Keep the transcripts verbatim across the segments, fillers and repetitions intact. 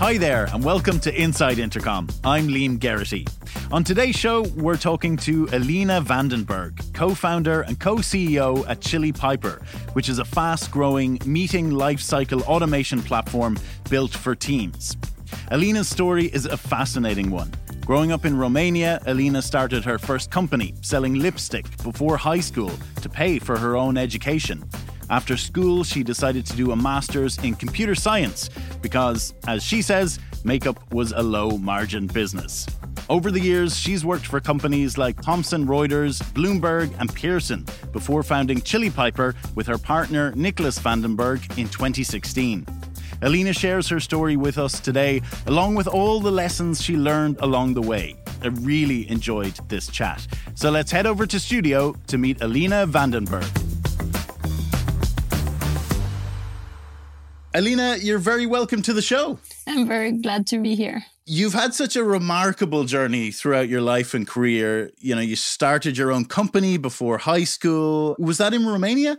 Hi there, and welcome to Inside Intercom. I'm Liam Geraghty. On today's show, we're talking to Alina Vandenberg, co-founder and co-C E O at Chili Piper, which is a fast-growing meeting lifecycle automation platform built for teams. Alina's story is a fascinating one. Growing up in Romania, Alina started her first company, selling lipstick before high school to pay for her own education. After school, she decided to do a master's in computer science because, as she says, makeup was a low-margin business. Over the years, she's worked for companies like Thomson Reuters, Bloomberg, and Pearson before founding Chili Piper with her partner Nicholas Vandenberg in twenty sixteen. Alina shares her story with us today, along with all the lessons she learned along the way. I really enjoyed this chat. So let's head over to studio to meet Alina Vandenberg. Alina, you're very welcome to the show. I'm very glad to be here. You've had such a remarkable journey throughout your life and career. You know, you started your own company before high school. Was that in Romania?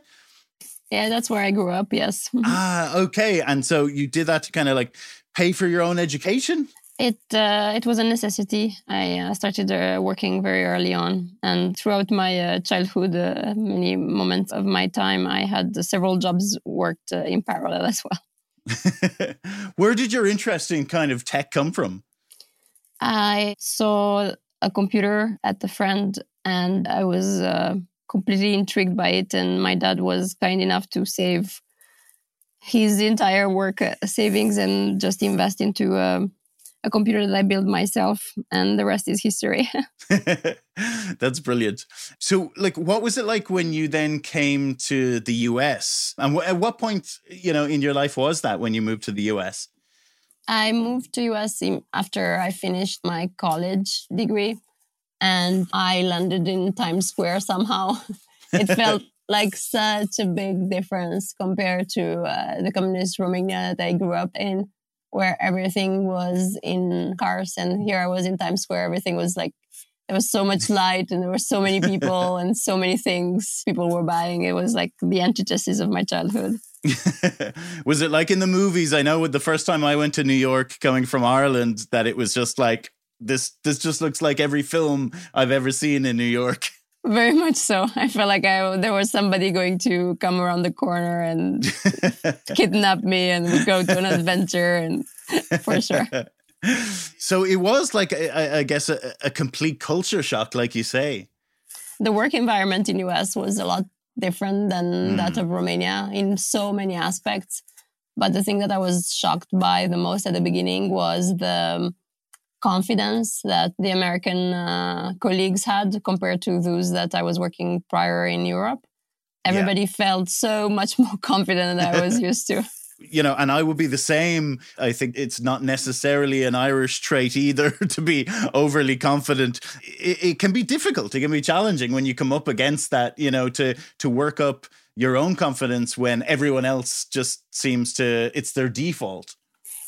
Yeah, that's where I grew up, yes. Ah, okay. And so you did that to kind of like pay for your own education? It uh, it was a necessity. I uh, started uh, working very early on. And throughout my uh, childhood, uh, many moments of my time, I had uh, several jobs worked uh, in parallel as well. Where did your interest in kind of tech come from? I saw a computer at a friend and I was uh, completely intrigued by it. And my dad was kind enough to save his entire work savings and just invest into Uh, a computer that I built myself, and the rest is history. That's brilliant. So, like, what was it like when you then came to the U S? And w- at what point, you know, in your life was that when you moved to the U S? I moved to U S in, after I finished my college degree, and I landed in Times Square somehow. It felt like such a big difference compared to uh, the communist Romania that I grew up in, where everything was in cars. And here I was in Times Square, everything was like, there was so much light and there were so many people and so many things people were buying. It was like the antithesis of my childhood. Was it like in the movies? I know with the first time I went to New York coming from Ireland, that it was just like, this, this just looks like every film I've ever seen in New York. Very much so. I felt like I, there was somebody going to come around the corner and kidnap me and we'd go to an adventure, and for sure. So it was like, I, I guess, a, a complete culture shock, like you say. The work environment in the U S was a lot different than mm. that of Romania in so many aspects. But the thing that I was shocked by the most at the beginning was the confidence that the American uh, colleagues had compared to those that I was working prior in Europe. Everybody yeah. felt so much more confident than I was used to. You know, and I would be the same. I think it's not necessarily an Irish trait either to be overly confident. It, it can be difficult. It can be challenging when you come up against that, you know, to to work up your own confidence when everyone else just seems to, it's their default.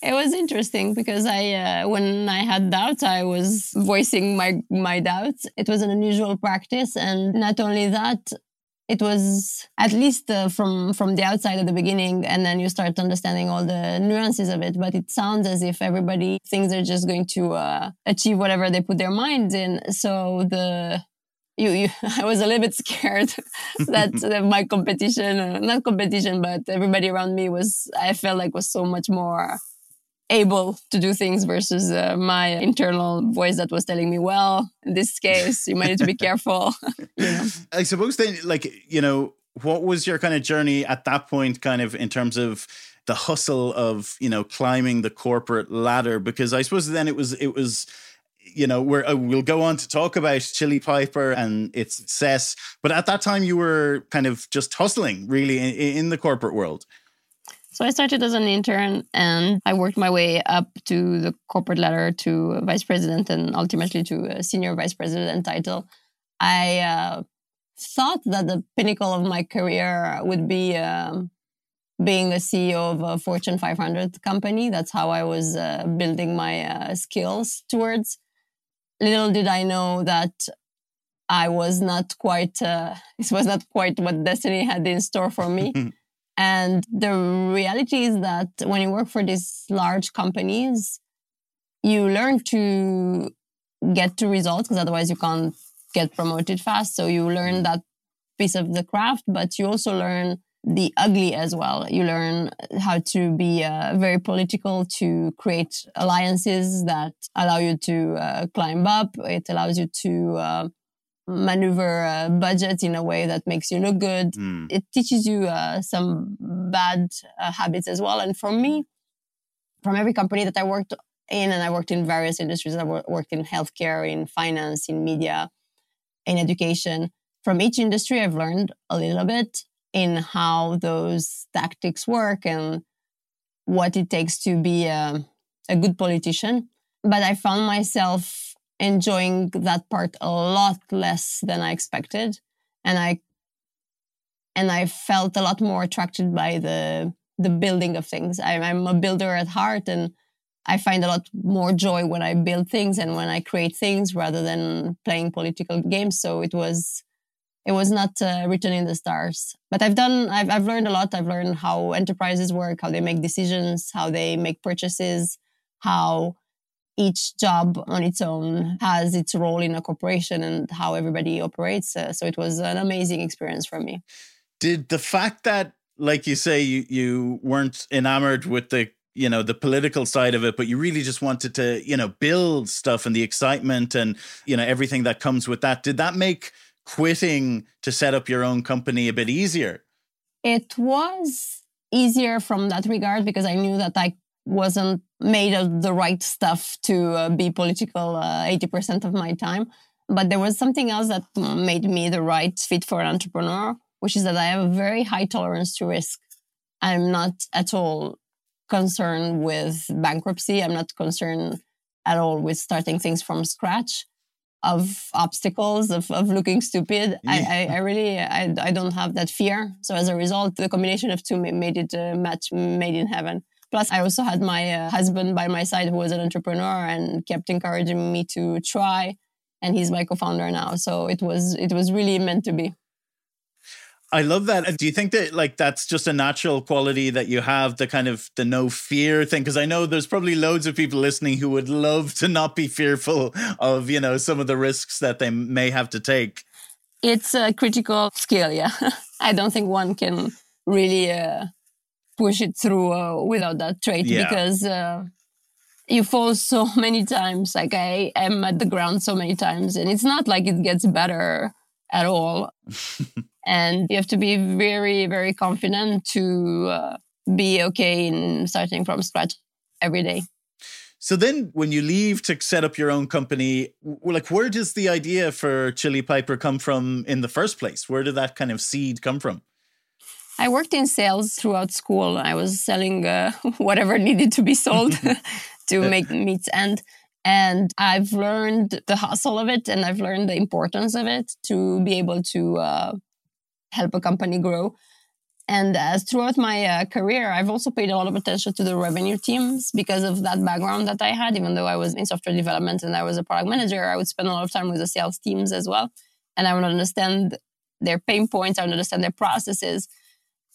It was interesting because I, uh, when I had doubts, I was voicing my, my doubts. It was an unusual practice. And not only that, it was at least uh, from, from the outside at the beginning, and then you start understanding all the nuances of it. But it sounds as if everybody thinks they're just going to uh, achieve whatever they put their minds in. So the you, you I was a little bit scared that, that my competition, not competition, but everybody around me was, I felt like was so much more able to do things versus uh, my internal voice that was telling me, well, in this case, you might need to be careful. You know? I suppose then, like, you know, what was your kind of journey at that point, kind of in terms of the hustle of, you know, climbing the corporate ladder? Because I suppose then it was, it was, you know, we're, uh, we'll go on to talk about Chili Piper and its success. But at that time, you were kind of just hustling really in, in the corporate world. So I started as an intern and I worked my way up to the corporate ladder to vice president and ultimately to a senior vice president title. I uh, thought that the pinnacle of my career would be um, being a C E O of a Fortune five hundred company. That's how I was uh, building my uh, skills towards. Little did I know that I was not quite, uh, this was not quite what destiny had in store for me. And the reality is that when you work for these large companies, you learn to get to results because otherwise you can't get promoted fast. So you learn that piece of the craft, but you also learn the ugly as well. You learn how to be uh, very political, to create alliances that allow you to uh, climb up. It allows you to uh, maneuver a budget in a way that makes you look good. Mm. It teaches you uh, some bad uh, habits as well. And for me, from every company that I worked in, and I worked in various industries, I worked in healthcare, in finance, in media, in education. From each industry, I've learned a little bit in how those tactics work and what it takes to be a, a good politician. But I found myself enjoying that part a lot less than I expected. And I and I felt a lot more attracted by the the building of things. I, I'm a builder at heart, and I find a lot more joy when I build things and when I create things rather than playing political games. So it was... It was not uh, written in the stars, but I've done, I've, I've learned a lot. I've learned how enterprises work, how they make decisions, how they make purchases, how each job on its own has its role in a corporation and how everybody operates. Uh, so it was an amazing experience for me. Did the fact that, like you say, you, you weren't enamored with the, you know, the political side of it, but you really just wanted to, you know, build stuff and the excitement and, you know, everything that comes with that. Did that make quitting to set up your own company a bit easier? It was easier from that regard because I knew that I wasn't made of the right stuff to uh, be political uh, eighty percent of my time. But there was something else that made me the right fit for an entrepreneur, which is that I have a very high tolerance to risk. I'm not at all concerned with bankruptcy. I'm not concerned at all with starting things from scratch, of obstacles, of, of looking stupid. I, I, I really, I, I don't have that fear. So as a result, the combination of two made it a match made in heaven. Plus, I also had my uh, husband by my side who was an entrepreneur and kept encouraging me to try. And he's my co-founder now. So it was, it was really meant to be. I love that. Do you think that like that's just a natural quality that you have, the kind of the no fear thing? Because I know there's probably loads of people listening who would love to not be fearful of, you know, some of the risks that they may have to take. It's a critical skill, yeah. I don't think one can really uh, push it through uh, without that trait yeah. because uh, you fall so many times. Like I am at the ground so many times and it's not like it gets better at all. And you have to be very, very confident to uh, be okay in starting from scratch every day. So then when you leave to set up your own company, like where does the idea for Chili Piper come from in the first place? Where did that kind of seed come from? I worked in sales throughout school. I was selling uh, whatever needed to be sold to make meets end. And I've learned the hustle of it and I've learned the importance of it to be able to... Uh, help a company grow. And as throughout my uh, career, I've also paid a lot of attention to the revenue teams because of that background that I had. Even though I was in software development and I was a product manager, I would spend a lot of time with the sales teams as well. And I would understand their pain points. I would understand their processes.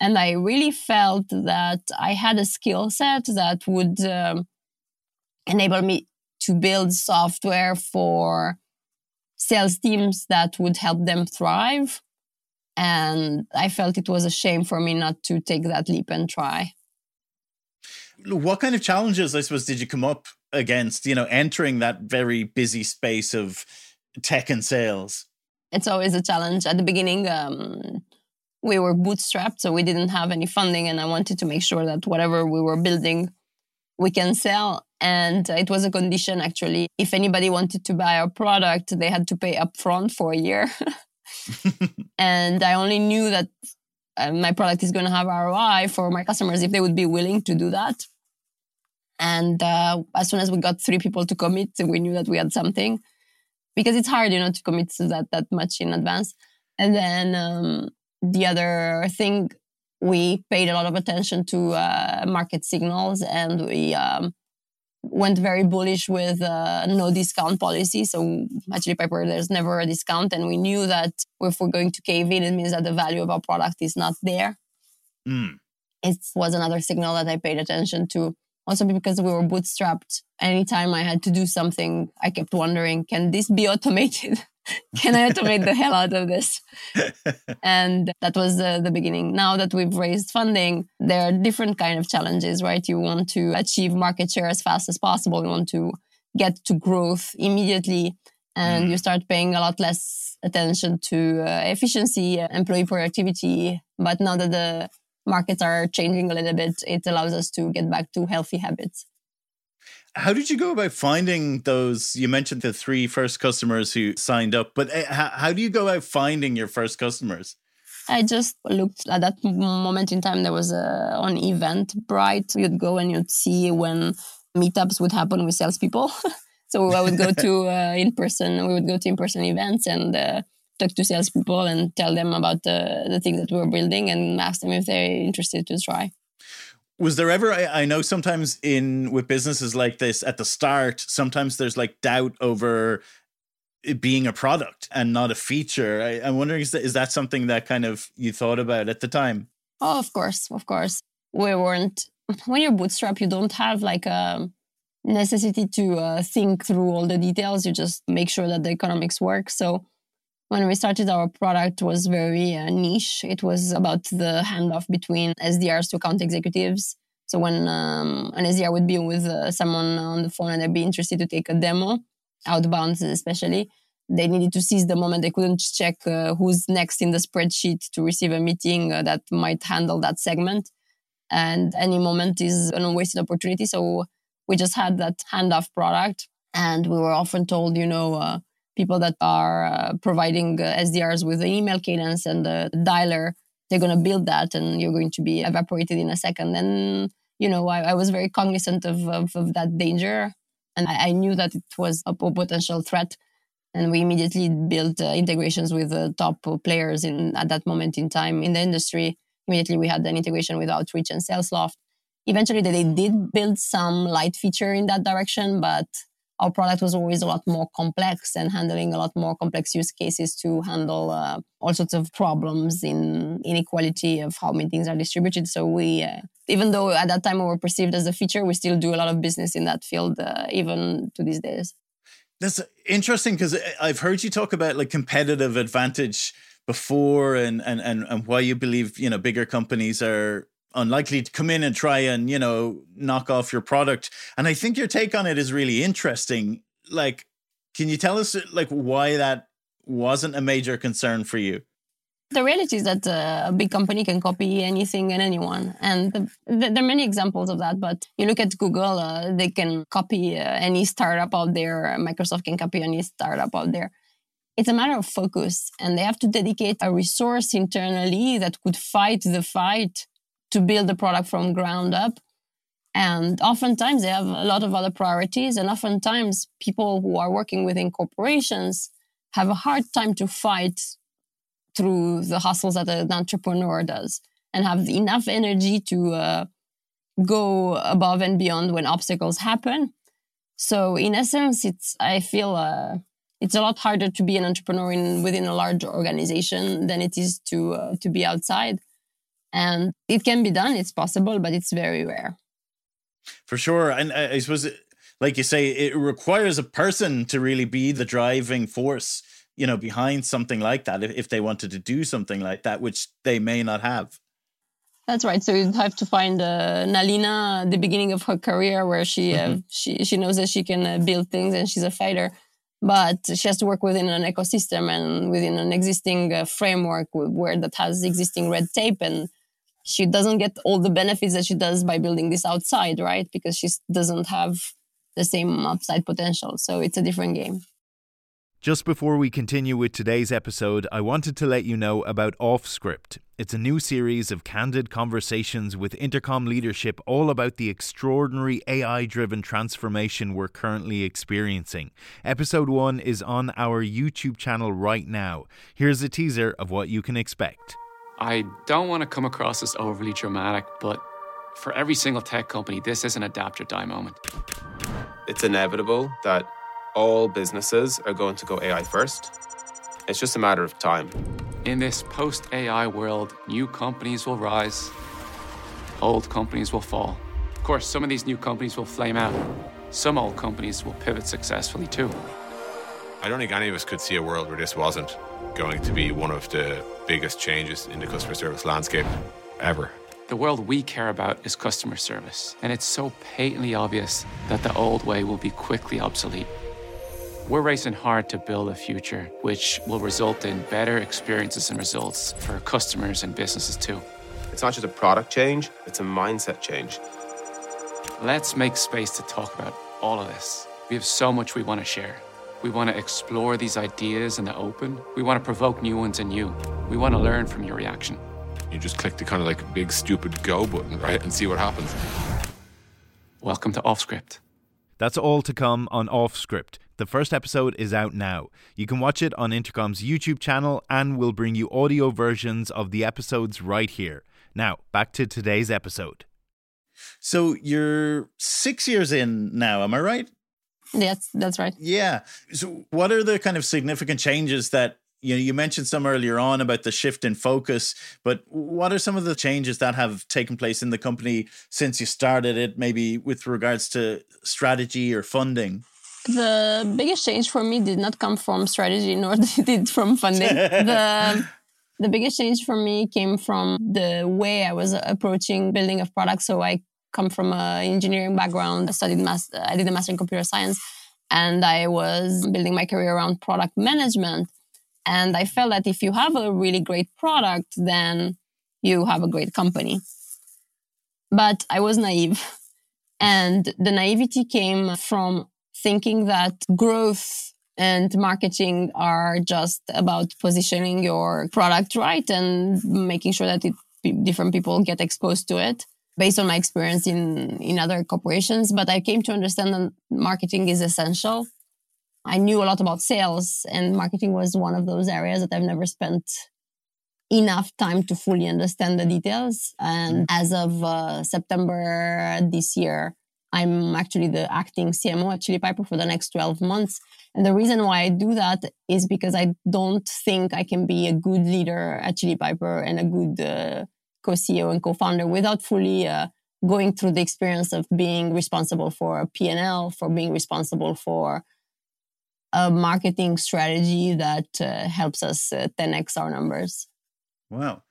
And I really felt that I had a skill set that would um, enable me to build software for sales teams that would help them thrive. And I felt it was a shame for me not to take that leap and try. What kind of challenges, I suppose, did you come up against, you know, entering that very busy space of tech and sales? It's always a challenge. At the beginning, um, we were bootstrapped, so we didn't have any funding. And I wanted to make sure that whatever we were building, we can sell. And it was a condition, actually. If anybody wanted to buy our product, they had to pay upfront for a year. And I only knew that uh, my product is going to have R O I for my customers if they would be willing to do that. And uh, as soon as we got three people to commit, we knew that we had something because it's hard, you know, to commit to that that much in advance. And then um, the other thing, we paid a lot of attention to uh, market signals and we um, went very bullish with uh, no discount policy. So at Chili Piper, there's never a discount. And we knew that if we're going to cave in, it means that the value of our product is not there. Mm. It was another signal that I paid attention to. Also because we were bootstrapped, anytime I had to do something, I kept wondering, can this be automated? Can I automate the hell out of this? And that was uh, the beginning. Now that we've raised funding, there are different kind of challenges, right? You want to achieve market share as fast as possible. You want to get to growth immediately. And mm. you start paying a lot less attention to uh, efficiency, employee productivity. But now that the markets are changing a little bit, it allows us to get back to healthy habits. How did you go about finding those? You mentioned the three first customers who signed up, but how, how do you go about finding your first customers? I just looked at that moment in time. There was a, on Eventbrite, you'd go and you'd see when meetups would happen with salespeople. So I would go to uh, in-person, we would go to in-person events and uh, talk to salespeople and tell them about the, the thing that we were building and ask them if they're interested to try. Was there ever, I, I know sometimes in with businesses like this at the start, sometimes there's like doubt over it being a product and not a feature. I, I'm wondering, is that, is that something that kind of you thought about at the time? Oh, of course. Of course. We weren't, when you're bootstrapped, you don't have like a necessity to uh, think through all the details. You just make sure that the economics work. So when we started, our product was very uh, niche. It was about the handoff between S D Rs to account executives. So when um, an S D R would be with uh, someone on the phone and they'd be interested to take a demo, outbound especially, they needed to seize the moment. They couldn't check uh, who's next in the spreadsheet to receive a meeting uh, that might handle that segment. And any moment is an unwasted opportunity. So we just had that handoff product. And we were often told, you know, uh, people that are uh, providing uh, S D Rs with the email cadence and the dialer, they're going to build that and you're going to be evaporated in a second. And, you know, I, I was very cognizant of, of, of that danger. And I, I knew that it was a potential threat. And we immediately built uh, integrations with the uh, top players in at that moment in time in the industry. Immediately, we had an integration with Outreach and SalesLoft. Eventually, they did build some light feature in that direction, but our product was always a lot more complex and handling a lot more complex use cases to handle uh, all sorts of problems in inequality of how meetings are distributed. So we, uh, even though at that time we were perceived as a feature, we still do a lot of business in that field, uh, even to these days. That's interesting because I've heard you talk about like competitive advantage before and, and, and, and why you believe, you know, bigger companies are unlikely to come in and try and, you know, knock off your product. And I think your take on it is really interesting. Like, can you tell us like why that wasn't a major concern for you? The reality is that uh, a big company can copy anything and anyone. And the, the, there are many examples of that. But you look at Google, uh, they can copy uh, any startup out there. Microsoft can copy any startup out there. It's a matter of focus. And they have to dedicate a resource internally that could fight the fight to build the product from ground up. And oftentimes they have a lot of other priorities. And oftentimes people who are working within corporations have a hard time to fight through the hustles that an entrepreneur does and have enough energy to uh, go above and beyond when obstacles happen. So in essence, it's I feel uh, it's a lot harder to be an entrepreneur in, within a large organization than it is to uh, to be outside. And it can be done, it's possible, but it's very rare. For sure. And I, I suppose, like you say, it requires a person to really be the driving force, you know, behind something like that, if, if they wanted to do something like that, which they may not have. That's right. So you'd have to find uh, Nalina at the beginning of her career where she, uh, mm-hmm. she, she knows that she can uh, build things and she's a fighter. But she has to work within an ecosystem and within an existing uh, framework where that has existing red tape and she doesn't get all the benefits that she does by building this outside, right? Because she doesn't have the same upside potential. So it's a different game. Just before we continue with today's episode, I wanted to let you know about OffScript. It's a new series of candid conversations with Intercom leadership all about the extraordinary A I-driven transformation we're currently experiencing. Episode one is on our YouTube channel right now. Here's a teaser of what you can expect. I don't want to come across as overly dramatic, but for every single tech company, this is an adapt or die moment. It's inevitable that all businesses are going to go A I first. It's just a matter of time. In this post-A I world, new companies will rise old companies will fall. Of course, some of these new companies will flame out. Some old companies will pivot successfully too. I don't think any of us could see a world where this wasn't going to be one of the biggest changes in the customer service landscape ever. The world we care about is customer service, and it's so patently obvious that the old way will be quickly obsolete. We're racing hard to build a future which will result in better experiences and results for customers and businesses too. It's not just a product change, it's a mindset change. Let's make space to talk about all of this. We have so much we want to share. We want to explore these ideas in the open. We want to provoke new ones in you. We want to learn from your reaction. You just click the kind of like big stupid go button, right? And see what happens. Welcome to OffScript. That's all to come on OffScript. The first episode is out now. You can watch it on Intercom's YouTube channel, and we'll bring you audio versions of the episodes right here. Now, back to today's episode. So you're six years in now, am I right? Yes, that's right. Yeah. So what are the kind of significant changes that, you know, you mentioned some earlier on about the shift in focus, but what are some of the changes that have taken place in the company since you started it, maybe with regards to strategy or funding? The biggest change for me did not come from strategy, nor did it from funding. the, the biggest change for me came from the way I was approaching building of products. So I come from an engineering background. I studied mas- I did a master in computer science, and I was building my career around product management. And I felt that if you have a really great product, then you have a great company. But I was naive. And the naivety came from thinking that growth and marketing are just about positioning your product right and making sure that it, different people get exposed to it based on my experience in, in other corporations. But I came to understand that marketing is essential. I knew a lot about sales, and marketing was one of those areas that I've never spent enough time to fully understand the details. And as of uh, September this year, I'm actually the acting C M O at Chili Piper for the next twelve months. And the reason why I do that is because I don't think I can be a good leader at Chili Piper and a good uh, co-C E O and co-founder without fully uh, going through the experience of being responsible for P and L, for being responsible for a marketing strategy that uh, helps us uh, ten x our numbers. Wow.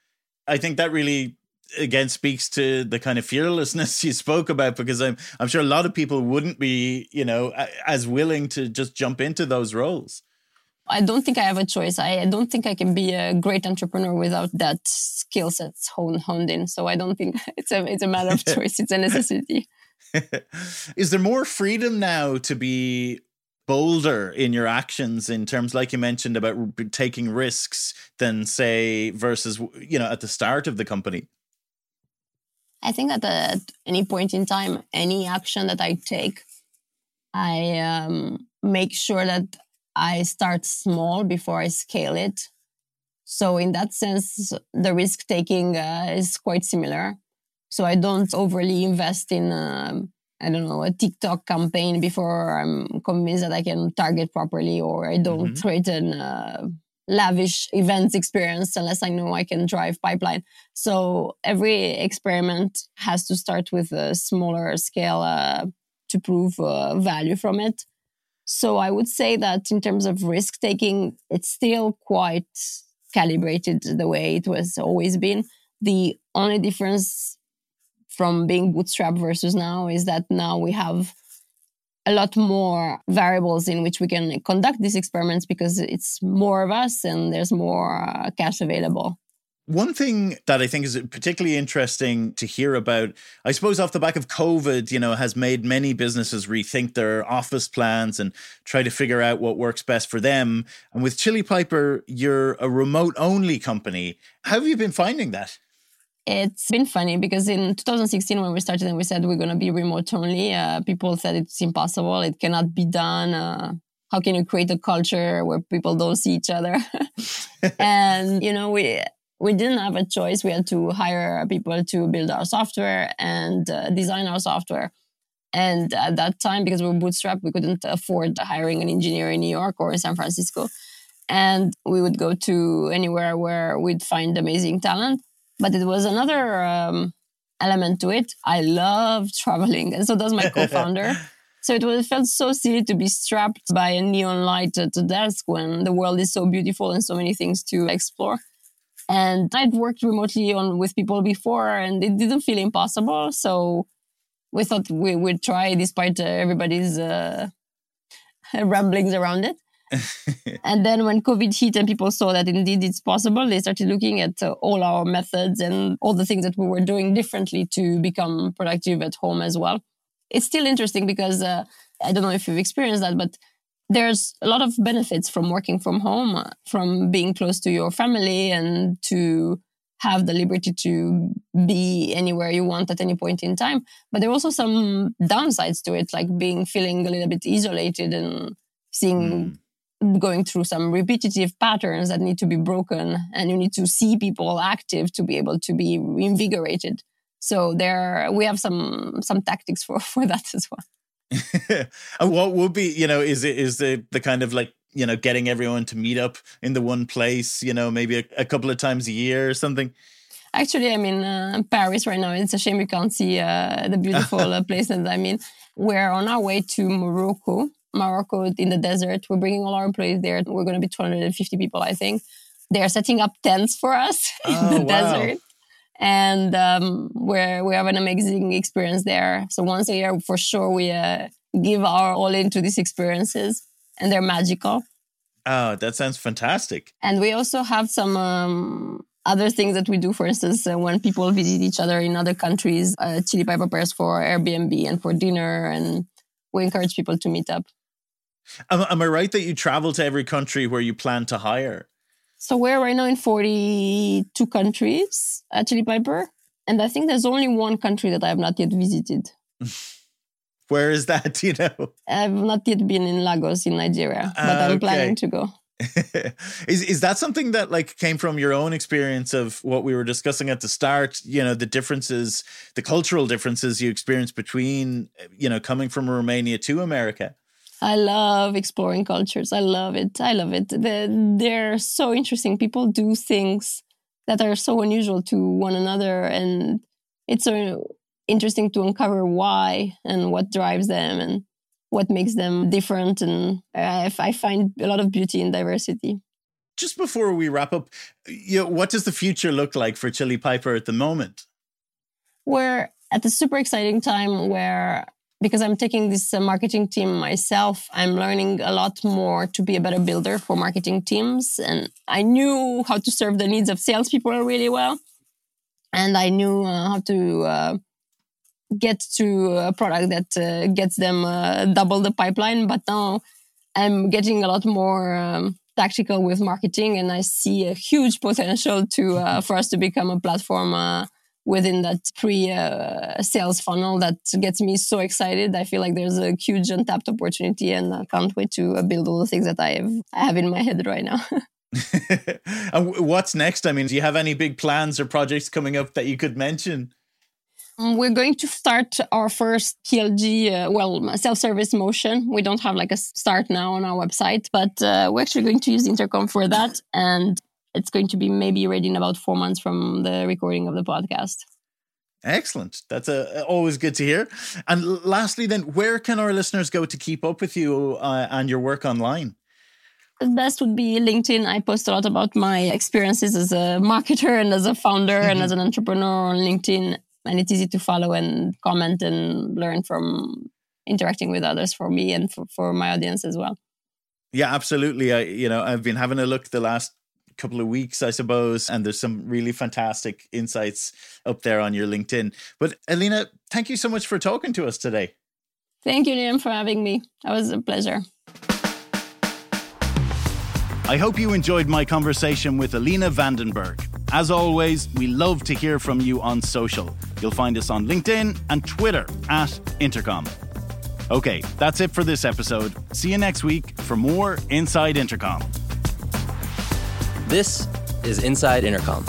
I think that really, again, speaks to the kind of fearlessness you spoke about, because I'm I'm sure a lot of people wouldn't be, you know, as willing to just jump into those roles. I don't think I have a choice. I, I don't think I can be a great entrepreneur without that skill set honed in. So I don't think it's a it's a matter of choice. It's a necessity. Is there more freedom now to be bolder in your actions in terms, like you mentioned, about taking risks than, say, versus, you know, at the start of the company? I think that at any point in time, any action that I take, I um, make sure that I start small before I scale it. So in that sense, the risk taking uh, is quite similar. So I don't overly invest in um, I don't know, a TikTok campaign before I'm convinced that I can target properly, or I don't mm-hmm. create an uh, lavish events experience unless I know I can drive pipeline. So every experiment has to start with a smaller scale uh, to prove uh, value from it. So I would say that in terms of risk taking, it's still quite calibrated the way it was always been. The only difference from being bootstrapped versus now is that now we have a lot more variables in which we can conduct these experiments, because it's more of us and there's more uh, cash available. One thing that I think is particularly interesting to hear about, I suppose off the back of COVID, you know, has made many businesses rethink their office plans and try to figure out what works best for them. And with Chili Piper, you're a remote-only company. How have you been finding that? It's been funny, because in two thousand sixteen, when we started and we said we're going to be remote only, uh, people said it's impossible. It cannot be done. Uh, how can you create a culture where people don't see each other? And, you know, we we didn't have a choice. We had to hire people to build our software and uh, design our software. And at that time, because we were bootstrapped, we couldn't afford hiring an engineer in New York or in San Francisco. And we would go to anywhere where we'd find amazing talent. But it was another um, element to it. I love traveling. And so does my co-founder. So it, was, it felt so silly to be strapped by a neon light at the desk when the world is so beautiful and so many things to explore. And I'd worked remotely on with people before and it didn't feel impossible. So we thought we would try despite uh, everybody's uh, ramblings around it. And then when COVID hit and people saw that indeed it's possible, they started looking at uh, all our methods and all the things that we were doing differently to become productive at home as well. It's still interesting because uh, I don't know if you've experienced that, but there's a lot of benefits from working from home, from being close to your family and to have the liberty to be anywhere you want at any point in time. But there are also some downsides to it, like being feeling a little bit isolated and seeing mm. going through some repetitive patterns that need to be broken. And you need to see people active to be able to be invigorated. So there we have some some tactics for, for that as well. And what would be, you know, is it is the the kind of like, you know, getting everyone to meet up in the one place, you know, maybe a, a couple of times a year or something? Actually, I'm in uh, Paris right now. It's a shame you can't see uh, the beautiful uh, place that I'm in. We're on our way to Morocco, Morocco in the desert. We're bringing all our employees there. We're going to be two hundred fifty people, I think. They are setting up tents for us oh, in the wow. desert. And um, we're, we have an amazing experience there. So once a year, for sure, we uh, give our all into these experiences. And they're magical. Oh, that sounds fantastic. And we also have some um, other things that we do. For instance, uh, when people visit each other in other countries, uh, Chili Piper pairs for Airbnb and for dinner. And we encourage people to meet up. Am, am I right that you travel to every country where you plan to hire? So we're right now in forty-two countries at Chili Piper. And I think there's only one country that I have not yet visited. Where is that, do you know? I've not yet been in Lagos in Nigeria, but uh, I'm okay. planning to go. is is that something that like came from your own experience of what we were discussing at the start? You know, the differences, the cultural differences you experience between, you know, coming from Romania to America? I love exploring cultures. I love it. I love it. They're, they're so interesting. People do things that are so unusual to one another. And it's so interesting to uncover why and what drives them and what makes them different. And I, I find a lot of beauty in diversity. Just before we wrap up, you know, what does the future look like for Chili Piper at the moment? We're at a super exciting time where... Because I'm taking this uh, marketing team myself, I'm learning a lot more to be a better builder for marketing teams. And I knew how to serve the needs of salespeople really well. And I knew uh, how to uh, get to a product that uh, gets them uh, double the pipeline. But now I'm getting a lot more um, tactical with marketing. And I see a huge potential to uh, for us to become a platform uh within that pre-sales uh, funnel that gets me so excited. I feel like there's a huge untapped opportunity and I can't wait to uh, build all the things that I have, I have in my head right now. And what's next? I mean, do you have any big plans or projects coming up that you could mention? We're going to start our first P L G, uh, well, self-service motion. We don't have like a start now on our website, but uh, we're actually going to use Intercom for that. And it's going to be maybe ready in about four months from the recording of the podcast. Excellent. That's a, always good to hear. And lastly, then, where can our listeners go to keep up with you uh, and your work online? The best would be LinkedIn. I post a lot about my experiences as a marketer and as a founder and as an entrepreneur on LinkedIn. And it's easy to follow and comment and learn from interacting with others for me and for, for my audience as well. Yeah, absolutely. I, you know, I've been having a look the last couple of weeks, I suppose. And there's some really fantastic insights up there on your LinkedIn. But Alina, thank you so much for talking to us today. Thank you, Liam, for having me. That was a pleasure. I hope you enjoyed my conversation with Alina Vandenberg. As always, we love to hear from you on social. You'll find us on LinkedIn and Twitter at Intercom. Okay, that's it for this episode. See you next week for more Inside Intercom. This is Inside Intercom.